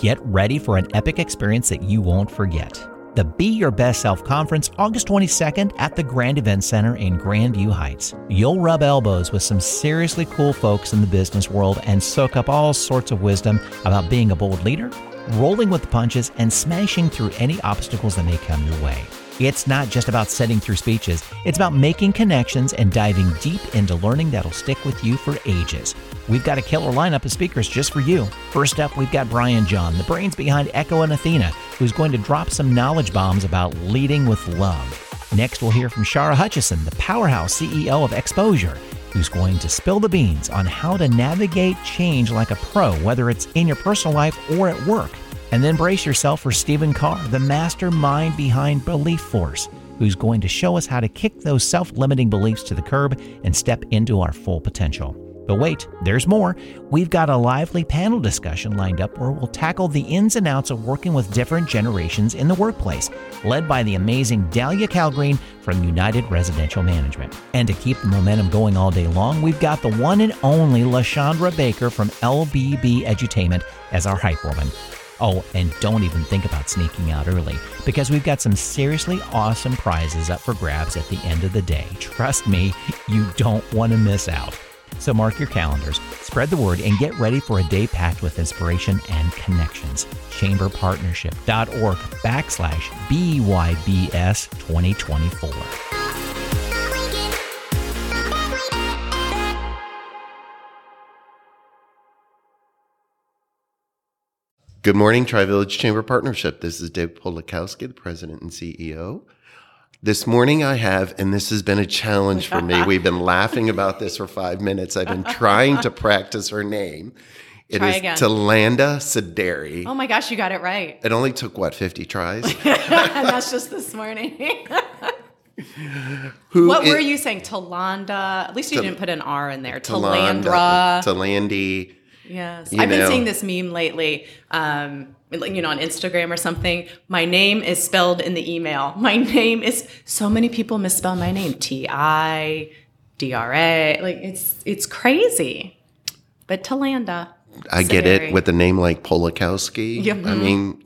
Get ready for an epic experience that you won't forget. The Be Your Best Self Conference, August 22nd at the Grand Event Center in Grandview Heights. You'll rub elbows with some seriously cool folks in the business world and soak up all sorts of wisdom about being a bold leader, rolling with the punches, and smashing through any obstacles that may come your way. It's not just about sitting through speeches. It's about making connections and diving deep into learning that'll stick with you for ages. We've got a killer lineup of speakers just for you. First up, we've got Brian John, the brains behind Echo and Athena, who's going to drop some knowledge bombs about leading with love. Next, we'll hear from Shara Hutchison, the powerhouse CEO of Exposure, who's going to spill the beans on how to navigate change like a pro, whether it's in your personal life or at work. And then brace yourself for Stephen Carr, the mastermind behind Belief Force, who's going to show us how to kick those self-limiting beliefs to the curb and step into our full potential. But wait, there's more. We've got a lively panel discussion lined up where we'll tackle the ins and outs of working with different generations in the workplace, led by the amazing Dahlia Calgreen from United Residential Management. And to keep the momentum going all day long, we've got the one and only LaShondra Baker from LBB Edutainment as our hype woman. Oh, and don't even think about sneaking out early, because we've got some seriously awesome prizes up for grabs at the end of the day. Trust me, you don't want to miss out. So mark your calendars, spread the word, and get ready for a day packed with inspiration and connections. ChamberPartnership.org/BYBS2024. Good morning, Tri-Village Chamber Partnership. This is Dave Polakowski, the President and CEO. This morning I have, and this has been a challenge for me, we've been laughing about this for 5 minutes. I've been trying to practice her name. It Try is again. Talonda Scedari. Oh my gosh, you got it right. It only took, 50 tries? And that's just this morning. Were you saying? Talonda. At least you didn't put an R in there. Talonda. Talandi. Yes. You I've been seeing this meme lately, on Instagram or something. My name is spelled in the email. My name is, so many people misspell my name. T-I-D-R-A. Like it's crazy. But Talonda. I get it with a name like Polakowski. Yep. I mean,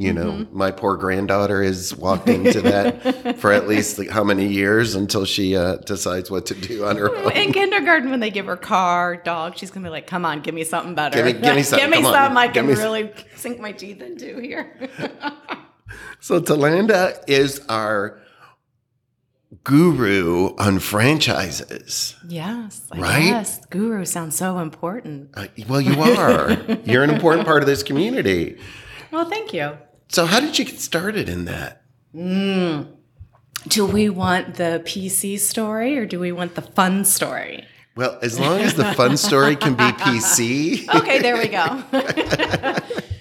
my poor granddaughter has walked into that for at least how many years until she decides what to do on her own. In kindergarten, when they give her car, dog, she's going to be like, come on, give me something better. Give me something. Give me something I can really sink my teeth into here. So Talonda is our guru on franchises. Yes. Yes. Guru sounds so important. You are. You're an important part of this community. Well, thank you. So how did you get started in that? Do we want the PC story or do we want the fun story? Well, as long as the fun story can be PC. Okay, there we go.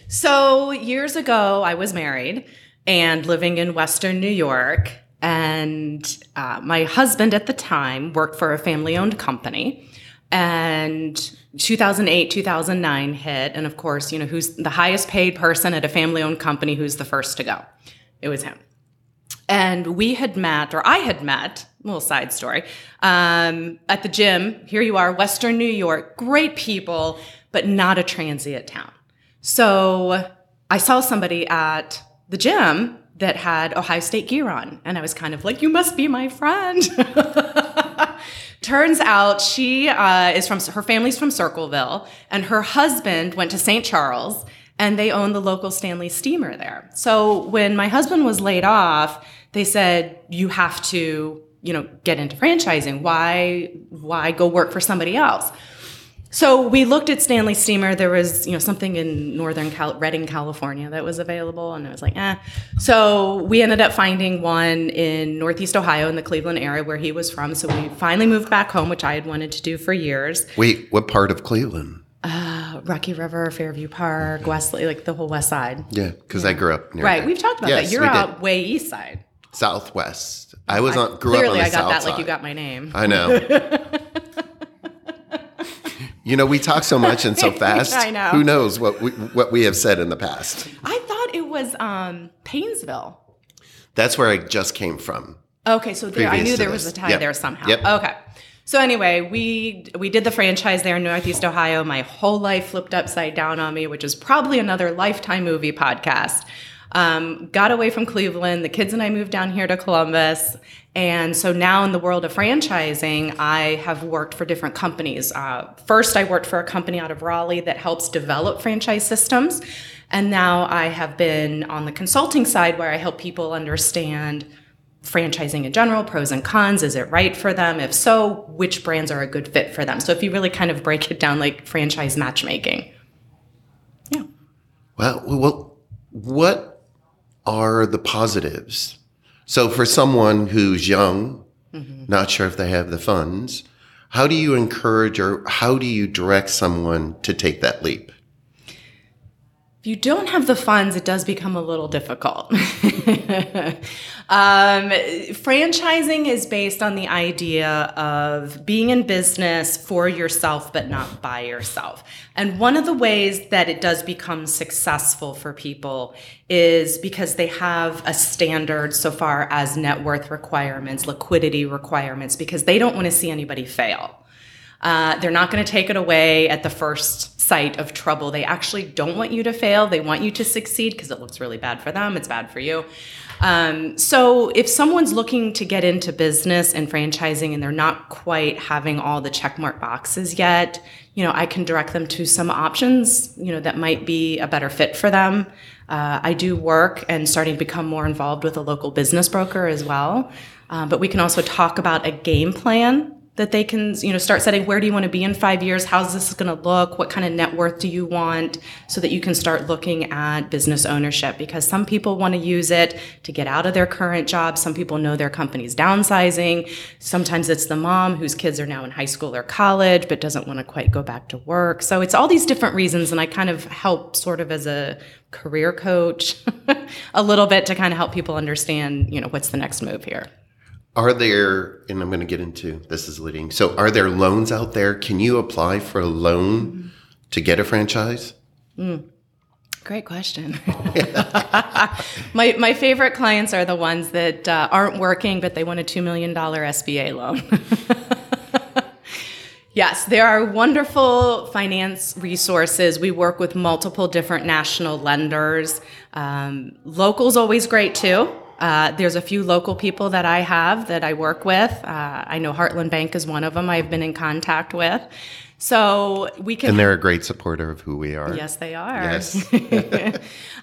So years ago, I was married and living in Western New York. And my husband at the time worked for a family-owned company. And 2008, 2009 hit. And of course, who's the highest paid person at a family-owned company? Who's the first to go? It was him. And I had met, little side story, at the gym. Here you are, Western New York, great people, but not a transient town. So I saw somebody at the gym that had Ohio State gear on. And I was kind of like, you must be my friend. Turns out she her family's from Circleville, and her husband went to St. Charles, and they own the local Stanley Steamer there. So when my husband was laid off, they said, you have to, get into franchising. Why go work for somebody else? So we looked at Stanley Steamer. There was, something in Redding, California that was available. And I was like, eh. So we ended up finding one in Northeast Ohio in the Cleveland area where he was from. So we finally moved back home, which I had wanted to do for years. Wait, what part of Cleveland? Rocky River, Fairview Park, Westlake, the whole west side. Yeah, because I grew up near Right, that. We've talked about that. You're out way east side. Southwest. I grew up on the south side. Clearly I got that like you got my name. I know. We talk so much and so fast. I know. Who knows what we have said in the past? I thought it was Painesville. That's where I just came from. Okay, so there, I knew there was a tie there somehow. Yep. Okay, So anyway, we did the franchise there in Northeast Ohio. My whole life flipped upside down on me, which is probably another Lifetime movie podcast. Got away from Cleveland. The kids and I moved down here to Columbus. And so now in the world of franchising, I have worked for different companies. First, I worked for a company out of Raleigh that helps develop franchise systems. And now I have been on the consulting side where I help people understand franchising in general, pros and cons, is it right for them? If so, which brands are a good fit for them? So if you really kind of break it down like franchise matchmaking. Yeah. Well, what are the positives? So for someone who's young, not sure if they have the funds, how do you encourage or how do you direct someone to take that leap? If you don't have the funds, it does become a little difficult. Franchising is based on the idea of being in business for yourself, but not by yourself. And one of the ways that it does become successful for people is because they have a standard so far as net worth requirements, liquidity requirements, because they don't want to see anybody fail. They're not going to take it away at the first sight of trouble. They actually don't want you to fail. They want you to succeed because it looks really bad for them. It's bad for you. So if someone's looking to get into business and franchising and they're not quite having all the checkmark boxes yet, you know, I can direct them to some options, you know, that might be a better fit for them. I do work and starting to become more involved with a local business broker as well. But we can also talk about a game plan that they can, you know, start setting. Where do you want to be in 5 years? How's this going to look? What kind of net worth do you want? So that you can start looking at business ownership, because some people want to use it to get out of their current job. Some people know their company's downsizing. Sometimes it's the mom whose kids are now in high school or college, but doesn't want to quite go back to work. So it's all these different reasons. And I kind of help sort of as a career coach a little bit to kind of help people understand, you know, what's the next move here. Are there, and I'm going to get into, this is leading. So are there loans out there? Can you apply for a loan to get a franchise? Great question. My favorite clients are the ones that aren't working, but they want a $2 million SBA loan. Yes, there are wonderful finance resources. We work with multiple different national lenders. Local's always great too. There's a few local people that I have that I work with. I know Heartland Bank is one of them I've been in contact with. So we can. And they're a great supporter of who we are. Yes, they are. Yes.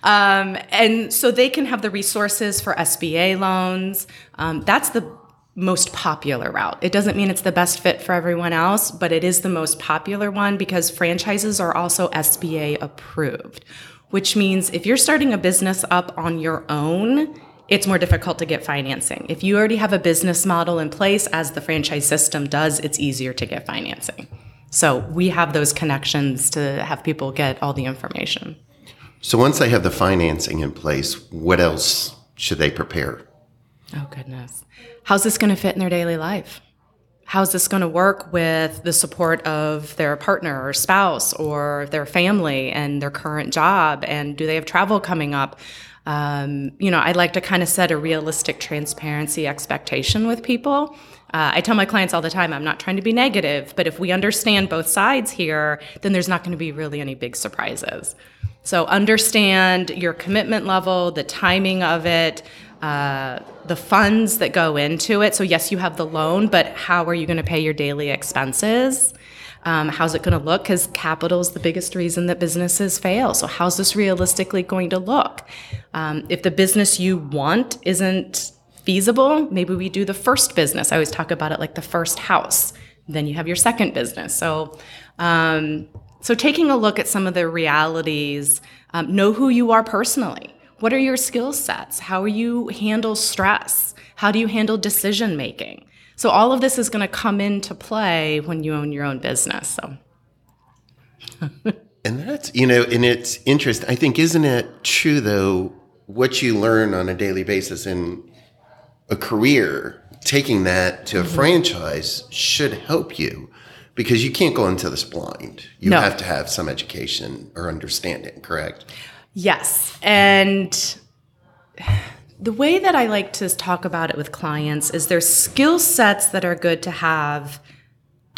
And so they can have the resources for SBA loans. That's the most popular route. It doesn't mean it's the best fit for everyone else, but it is the most popular one because franchises are also SBA approved, which means if you're starting a business up on your own, it's more difficult to get financing. If you already have a business model in place, as the franchise system does, it's easier to get financing. So we have those connections to have people get all the information. So once they have the financing in place, what else should they prepare? Oh, goodness. How's this going to fit in their daily life? How's this going to work with the support of their partner or spouse or their family and their current job? And do they have travel coming up? You know, I'd like to kind of set a realistic transparency expectation with people. I tell my clients all the time, I'm not trying to be negative, but if we understand both sides here, then there's not going to be really any big surprises. So understand your commitment level, the timing of it, the funds that go into it. So yes, you have the loan, but how are you going to pay your daily expenses? How's it going to look? Because capital is the biggest reason that businesses fail. So how's this realistically going to look? If the business you want isn't feasible, maybe we do the first business. I always talk about it like the first house. Then you have your second business. So taking a look at some of the realities, know who you are personally. What are your skill sets? How you handle stress? How do you handle decision making? So all of this is going to come into play when you own your own business. So, and that's, you know, and it's interesting. I think, isn't it true, though, what you learn on a daily basis in a career, taking that to a franchise should help you because you can't go into this blind. You have to have some education or understanding, correct? Yes. And the way that I like to talk about it with clients is there's skill sets that are good to have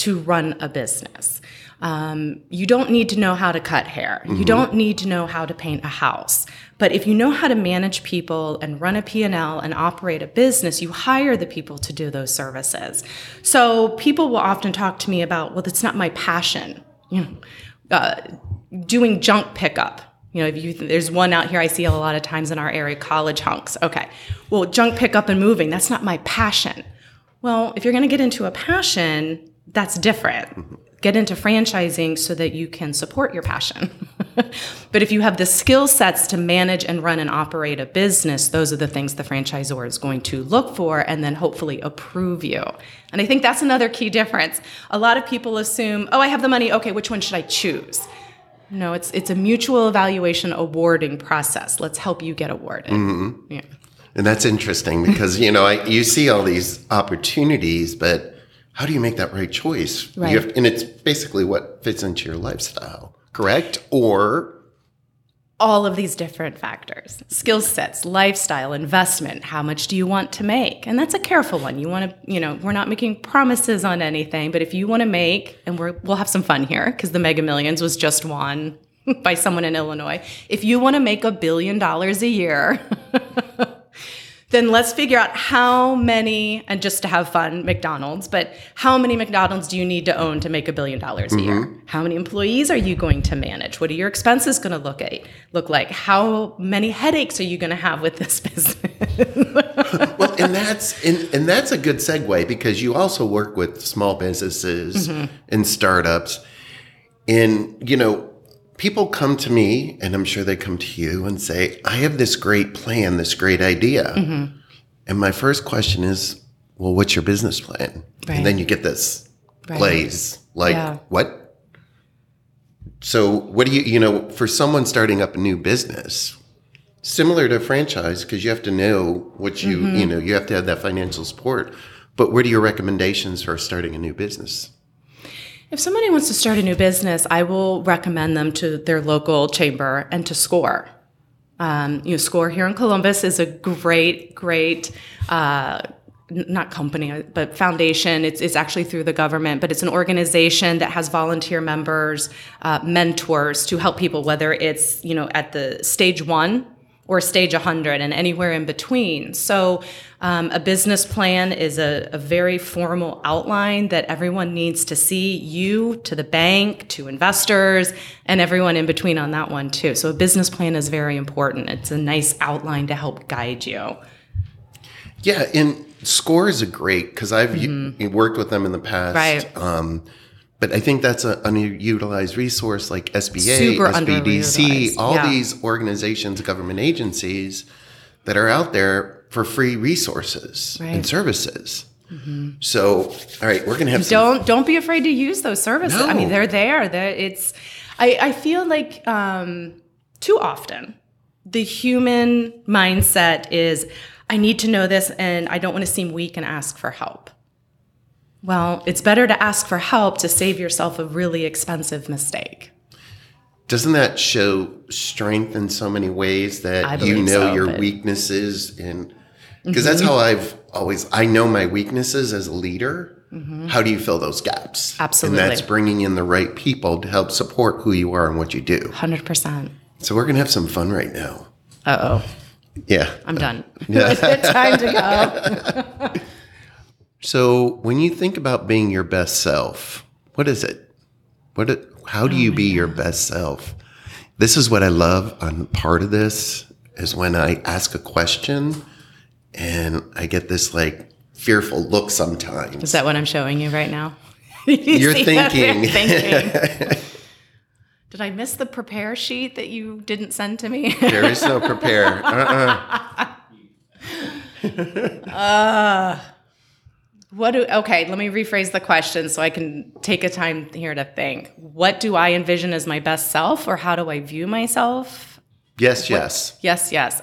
to run a business. You don't need to know how to cut hair. Mm-hmm. You don't need to know how to paint a house. But if you know how to manage people and run a P&L and operate a business, you hire the people to do those services. So people will often talk to me about, well, that's not my passion. You know, doing junk pickup. You know, if you there's one out here I see a lot of times in our area, college hunks. Okay, well, junk pickup and moving, that's not my passion. Well, if you're going to get into a passion, that's different. Mm-hmm. Get into franchising so that you can support your passion. But if you have the skill sets to manage and run and operate a business, those are the things the franchisor is going to look for and then hopefully approve you. And I think that's another key difference. A lot of people assume, oh, I have the money. Okay, which one should I choose? No, it's a mutual evaluation awarding process. Let's help you get awarded. Mm-hmm. Yeah. And that's interesting because, you know, you see all these opportunities, but how do you make that right choice? Right. And it's basically what fits into your lifestyle, correct? Or all of these different factors, skill sets, lifestyle, investment. How much do you want to make? And that's a careful one. You want to, you know, we're not making promises on anything, but if you want to make, and we'll have some fun here because the Mega Millions was just won by someone in Illinois. If you want to make $1 billion a year, then let's figure out how many, and just to have fun, McDonald's, but how many McDonald's do you need to own to make $1 billion a mm-hmm. year? How many employees are you going to manage? What are your expenses going to look like? How many headaches are you going to have with this business? Well, and that's a good segue because you also work with small businesses mm-hmm. and startups. And, you know, people come to me, and I'm sure they come to you and say, I have this great plan, this great idea. Mm-hmm. And my first question is, well, what's your business plan? Right. And then you get this blaze, like, yeah. What? So what do you know, for someone starting up a new business, similar to franchise, because you have to know what you, mm-hmm. you know, you have to have that financial support. But what are your recommendations for starting a new business? If somebody wants to start a new business, I will recommend them to their local chamber and to SCORE. SCORE here in Columbus is a great, not company, but foundation. It's actually through the government, but it's an organization that has volunteer members, mentors to help people, whether it's, you know, at the stage 1 or stage 100 and anywhere in between. So a business plan is a very formal outline that everyone needs to see, you to the bank, to investors, and everyone in between on that one too. So a business plan is very important. It's a nice outline to help guide you. Yeah, and SCORE is a great, because I've mm-hmm. worked with them in the past. Right. But I think that's an underutilized resource like SBA, SBDC, all yeah. these organizations, government agencies that are out there for free resources right. and services. Mm-hmm. So, all right, we're going to have Don't be afraid to use those services. No. I mean, they're there. I feel like too often the human mindset is, I need to know this and I don't want to seem weak and ask for help. Well, it's better to ask for help to save yourself a really expensive mistake. Doesn't that show strength in so many ways that you know your weaknesses? And because mm-hmm. that's how I know my weaknesses as a leader. Mm-hmm. How do you fill those gaps? Absolutely. And that's bringing in the right people to help support who you are and what you do. 100%. So we're going to have some fun right now. Uh-oh. Yeah. I'm done. Yeah. It's time to go. So when you think about being your best self, what is it? How do you be your best self? This is what I love on part of this is when I ask a question and I get this like fearful look sometimes. Is that what I'm showing you right now? You're thinking. Did I miss the prepare sheet that you didn't send to me? There is no prepare. Let me rephrase the question so I can take a time here to think. What do I envision as my best self, or how do I view myself? Yes.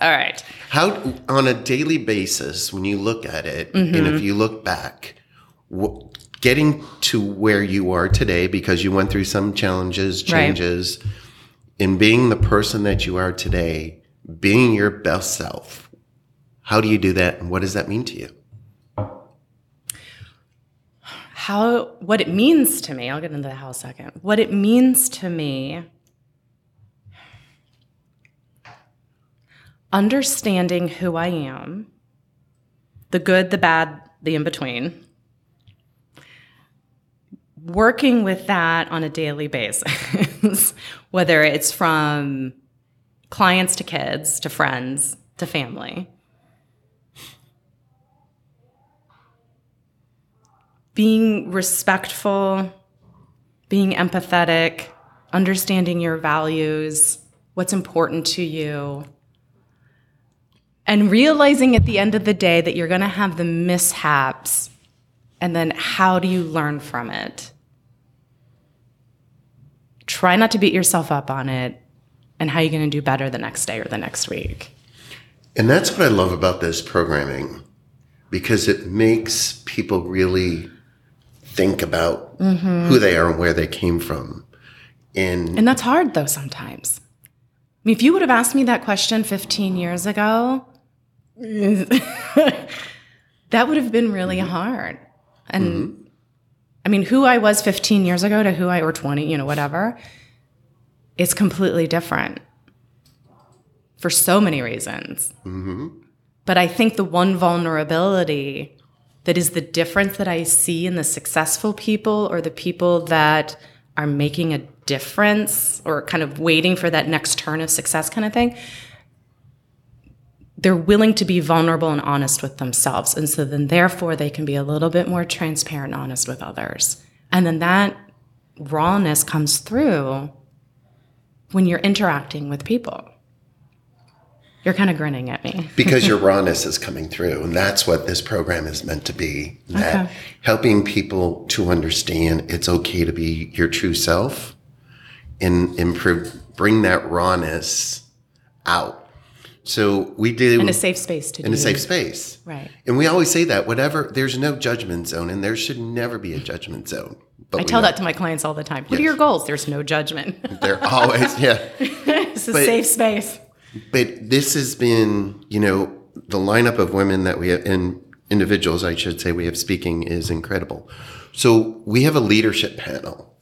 All right. How, on a daily basis, when you look at it, mm-hmm. and if you look back, getting to where you are today, because you went through some challenges, changes, right. and being the person that you are today, being your best self, how do you do that, and what does that mean to you? what it means to me. I'll get into the how in a second. What it means to me, understanding who I am, the good, the bad, the in-between, working with that on a daily basis, whether it's from clients to kids to friends to family. Being respectful, being empathetic, understanding your values, what's important to you, and realizing at the end of the day that you're going to have the mishaps, and then how do you learn from it? Try not to beat yourself up on it, and how you're going to do better the next day or the next week. And that's what I love about this programming, because it makes people really think about who they are and where they came from. And that's hard, though, sometimes. I mean, if you would have asked me that question 15 years ago, that would have been really hard. And, I mean, who I was 15 years ago to who I or 20, you know, whatever, is completely different for so many reasons. But I think the one vulnerability that is the difference that I see in the successful people, or the people that are making a difference or kind of waiting for that next turn of success kind of thing, they're willing to be vulnerable and honest with themselves. And so then therefore they can be a little bit more transparent and honest with others. And then that rawness comes through when you're interacting with people. You're kind of grinning at me. Because your rawness is coming through. And that's what this program is meant to be. That helping people to understand it's okay to be your true self and improve, bring that rawness out. So we do in a safe space to do. In a safe space. Right. And we always say that whatever, there's no judgment zone, and there should never be a judgment zone. But I tell that to my clients all the time. What are your goals? There's no judgment. They're always, it's a safe space. But this has been, you know, the lineup of women that we have, and individuals, I should say, we have speaking is incredible. So we have a leadership panel,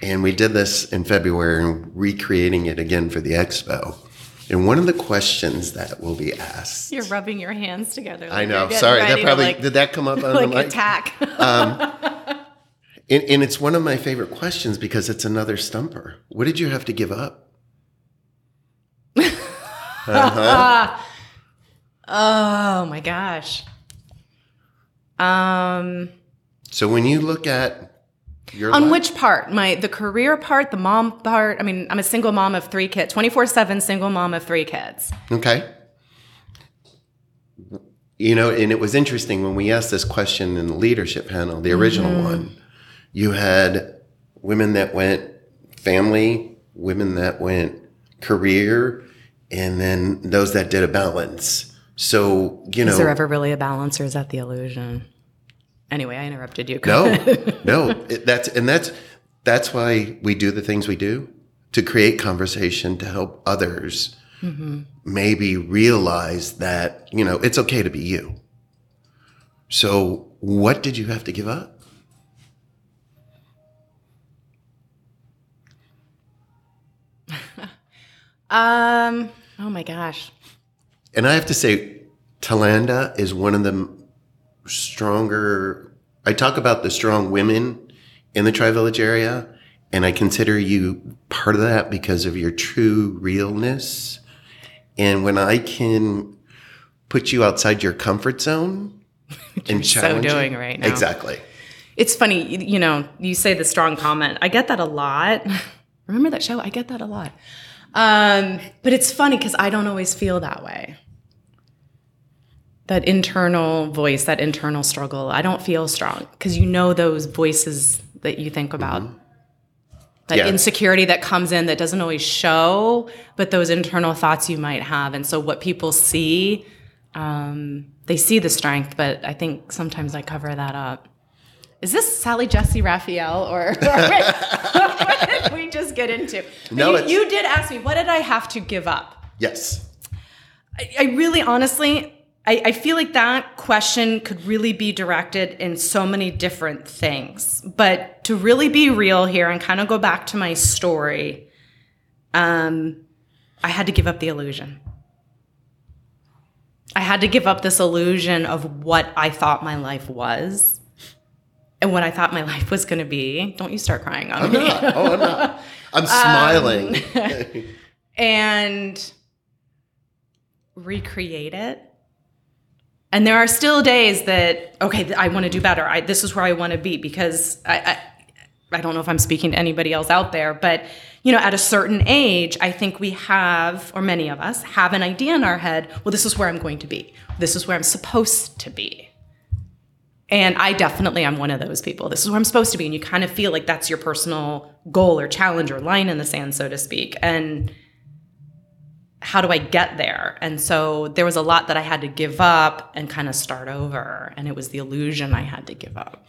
and we did this in February and recreating it again for the expo. And one of the questions that will be asked. You're rubbing your hands together. Like I know. Sorry. That probably, did that come up on like the mic? Attack. And it's one of my favorite questions because it's another stumper. What did you have to give up? Oh my gosh. So when you look at your life. Which part? The career part, the mom part. I mean, I'm a single mom of 3 kids, 24/7 single mom of 3 kids. Okay. You know, and it was interesting when we asked this question in the leadership panel, the original one, you had women that went family, women that went career, and then those that did a balance. So, you know. Is there ever really a balance, or is that the illusion? Anyway, I interrupted you. That's why we do the things we do, to create conversation, to help others maybe realize that, you know, it's okay to be you. So what did you have to give up? Oh my gosh. And I have to say, Talonda is one of the stronger, I talk about the strong women in the Tri-Village area, and I consider you part of that because of your true realness. And when I can put you outside your comfort zone and challenge you. So doing right now. Exactly. It's funny, you know, you say the strong comment. I get that a lot. Remember that show? I get that a lot. But it's funny because I don't always feel that way. That internal voice, that internal struggle. I don't feel strong because you know those voices that you think about. That insecurity that comes in that doesn't always show, but those internal thoughts you might have. And so what people see, they see the strength, but I think sometimes I cover that up. Is this Sally Jessy Raphael or what did we just get into? No, you did ask me, what did I have to give up? Yes. I really honestly... I feel like that question could really be directed in so many different things. But to really be real here and kind of go back to my story, I had to give up the illusion. I had to give up this illusion of what I thought my life was and what I thought my life was going to be. Don't you start crying on me. I'm not. Oh, I'm not. I'm smiling. And recreate it. And there are still days that, okay, I want to do better. This is where I want to be, because I don't know if I'm speaking to anybody else out there, but you know, at a certain age, I think we have, or many of us, have an idea in our head, well, this is where I'm going to be. This is where I'm supposed to be. And I definitely am one of those people. This is where I'm supposed to be. And you kind of feel like that's your personal goal or challenge or line in the sand, so to speak. And how do I get there? And so there was a lot that I had to give up and kind of start over. And it was the illusion I had to give up.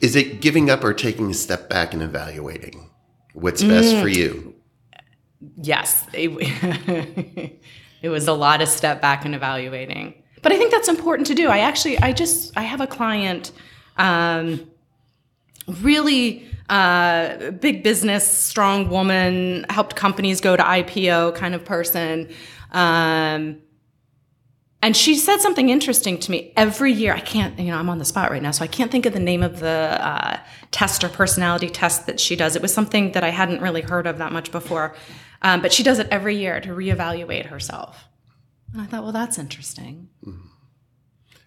Is it giving up or taking a step back and evaluating what's best for you? Yes. It was a lot of step back and evaluating. But I think that's important to do. I have a client, really big business, strong woman, helped companies go to IPO kind of person. And she said something interesting to me every year. I'm on the spot right now, so I can't think of the name of the test or personality test that she does. It was something that I hadn't really heard of that much before. But she does it every year to reevaluate herself. And I thought, well, that's interesting. Mm-hmm.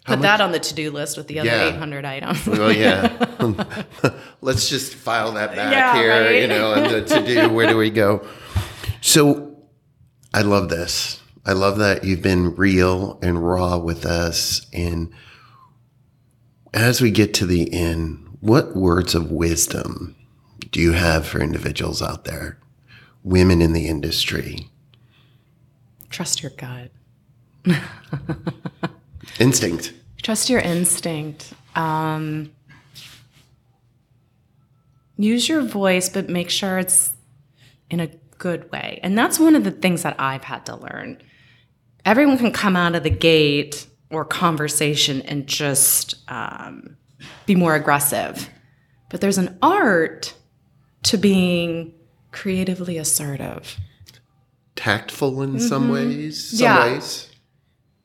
Put that on the to-do list with the other 800 items. Well, yeah. Let's just file that back here, right? And the to-do, where do we go? So I love this. I love that you've been real and raw with us. And as we get to the end, what words of wisdom do you have for individuals out there, women in the industry? Trust your gut. Instinct. Trust your instinct. Use your voice, but make sure it's in a good way. And that's one of the things that I've had to learn. Everyone can come out of the gate or conversation and just be more aggressive. But there's an art to being creatively assertive. Tactful in some ways.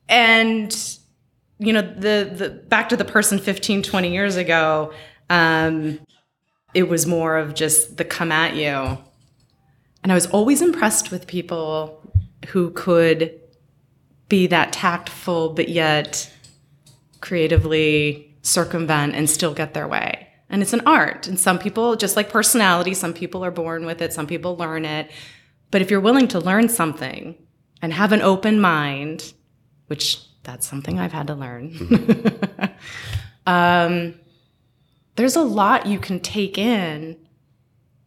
And, the back to the person 15, 20 years ago, it was more of just the come at you. And I was always impressed with people who could be that tactful, but yet creatively circumvent and still get their way. And it's an art. And some people, just like personality, some people are born with it, some people learn it. But if you're willing to learn something and have an open mind, which that's something I've had to learn. There's a lot you can take in.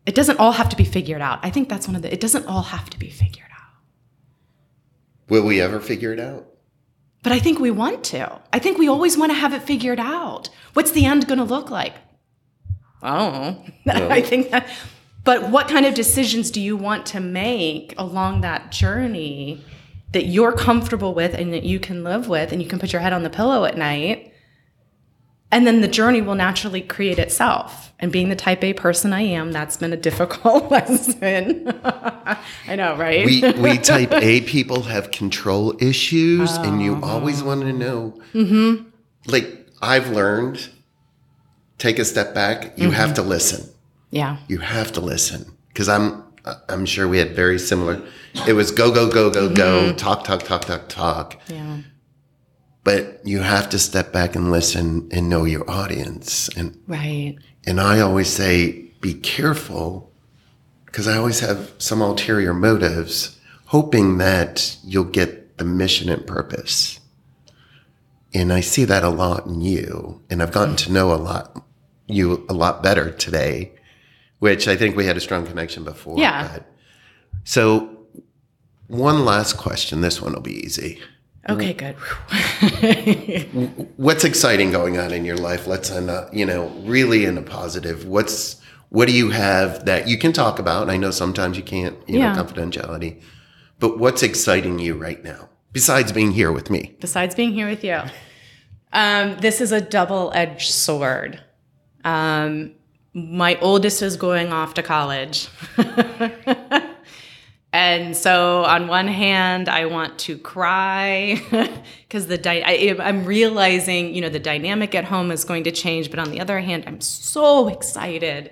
It doesn't all have to be figured out. I think that's it doesn't all have to be figured out. Will we ever figure it out? But I think we want to. I think we always want to have it figured out. What's the end going to look like? I don't know. No. I think that. But what kind of decisions do you want to make along that journey that you're comfortable with and that you can live with and you can put your head on the pillow at night? And then the journey will naturally create itself. And being the type A person I am, that's been a difficult lesson. I know, right? We type A people have control issues, and you always want to know. Mm-hmm. Like, I've learned, take a step back. You have to listen. Yeah. You have to listen. Because I'm sure we had very similar. It was go, go, go, go, go, talk, talk, talk, talk, talk. Yeah. But you have to step back and listen and know your audience. And I always say, be careful, because I always have some ulterior motives, hoping that you'll get the mission and purpose. And I see that a lot in you. And I've gotten to know you a lot better today, which I think we had a strong connection before. Yeah. But. So one last question. This one will be easy. Okay, good. What's exciting going on in your life? Let's end up, really in a positive. What do you have that you can talk about? And I know sometimes you can't, confidentiality. But what's exciting you right now? Besides being here with me. Besides being here with you. This is a double-edged sword. My oldest is going off to college. And so on one hand, I want to cry because I'm realizing, the dynamic at home is going to change. But on the other hand, I'm so excited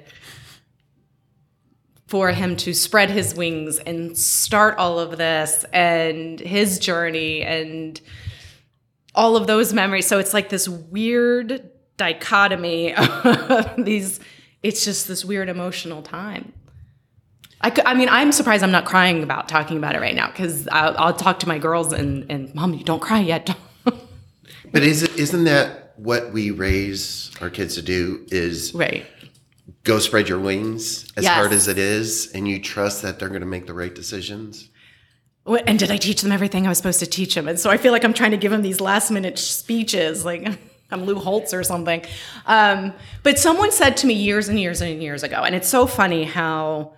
for him to spread his wings and start all of this and his journey and all of those memories. So it's like this weird dichotomy of these. It's just this weird emotional time. I'm surprised I'm not crying about talking about it right now, because I'll talk to my girls and Mom, you don't cry yet. But isn't that what we raise our kids to do is right. Go spread your wings as yes. hard as it is, and you trust that they're going to make the right decisions? And did I teach them everything I was supposed to teach them? And so I feel like I'm trying to give them these last-minute speeches, like I'm Lou Holtz or something. But someone said to me years and years and years ago, and it's so funny how...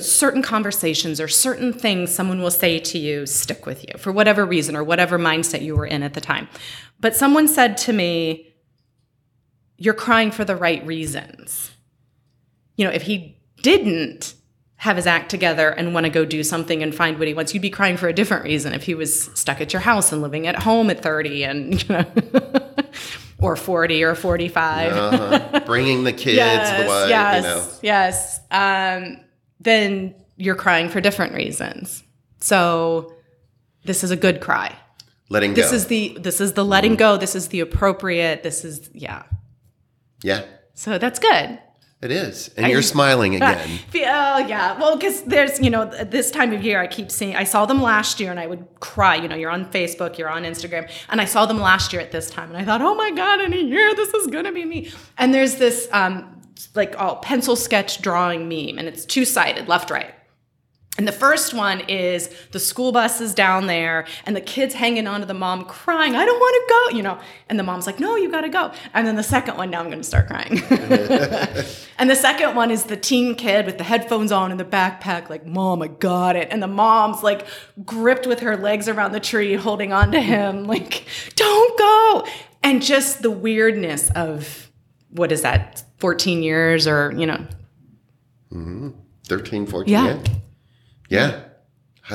certain conversations or certain things someone will say to you stick with you for whatever reason or whatever mindset you were in at the time. But someone said to me, you're crying for the right reasons. If he didn't have his act together and want to go do something and find what he wants, you'd be crying for a different reason if he was stuck at your house and living at home at 30 and, or 40 or 45. Bringing the kids, yes, the wife, Yes, then you're crying for different reasons. So this is a good cry. Letting go. This is the letting go. This is the appropriate. Yeah. So that's good. It is. And you're smiling again. Oh, yeah. Well, because there's, this time of year I saw them last year and I would cry. You're on Facebook, you're on Instagram. And I saw them last year at this time. And I thought, oh, my God, in a year, this is going to be me. And there's this... pencil sketch drawing meme, and it's two-sided, left, right. And the first one is the school bus is down there and the kid's hanging on to the mom crying, I don't want to go, and the mom's like, no, you got to go. And then the second one, now I'm going to start crying. And the second one is the teen kid with the headphones on and the backpack, like, Mom, I got it. And the mom's like gripped with her legs around the tree, holding on to him, like, don't go. And just the weirdness of, what is that? 14 years or, 13, 14. Yeah.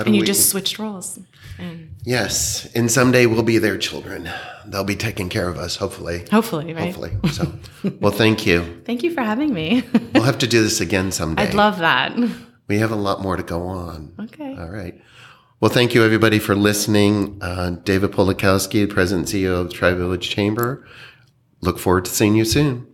You just switched roles. Yes. And someday we'll be their children. They'll be taking care of us, hopefully. Right? So, well, thank you. Thank you for having me. We'll have to do this again someday. I'd love that. We have a lot more to go on. Okay. All right. Well, thank you, everybody, for listening. David Polakowski, President and CEO of Tri-Village Chamber. Look forward to seeing you soon.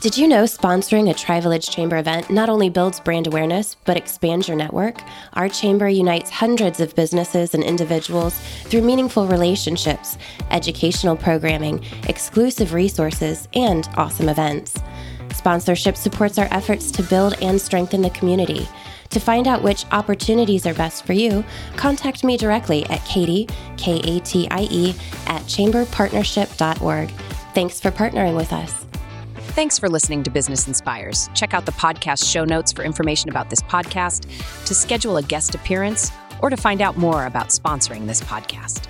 Did you know sponsoring a Tri-Village Chamber event not only builds brand awareness, but expands your network? Our chamber unites hundreds of businesses and individuals through meaningful relationships, educational programming, exclusive resources, and awesome events. Sponsorship supports our efforts to build and strengthen the community. To find out which opportunities are best for you, contact me directly at Katie, Katie, at ChamberPartnership.org. Thanks for partnering with us. Thanks for listening to Business Inspires. Check out the podcast show notes for information about this podcast, to schedule a guest appearance, or to find out more about sponsoring this podcast.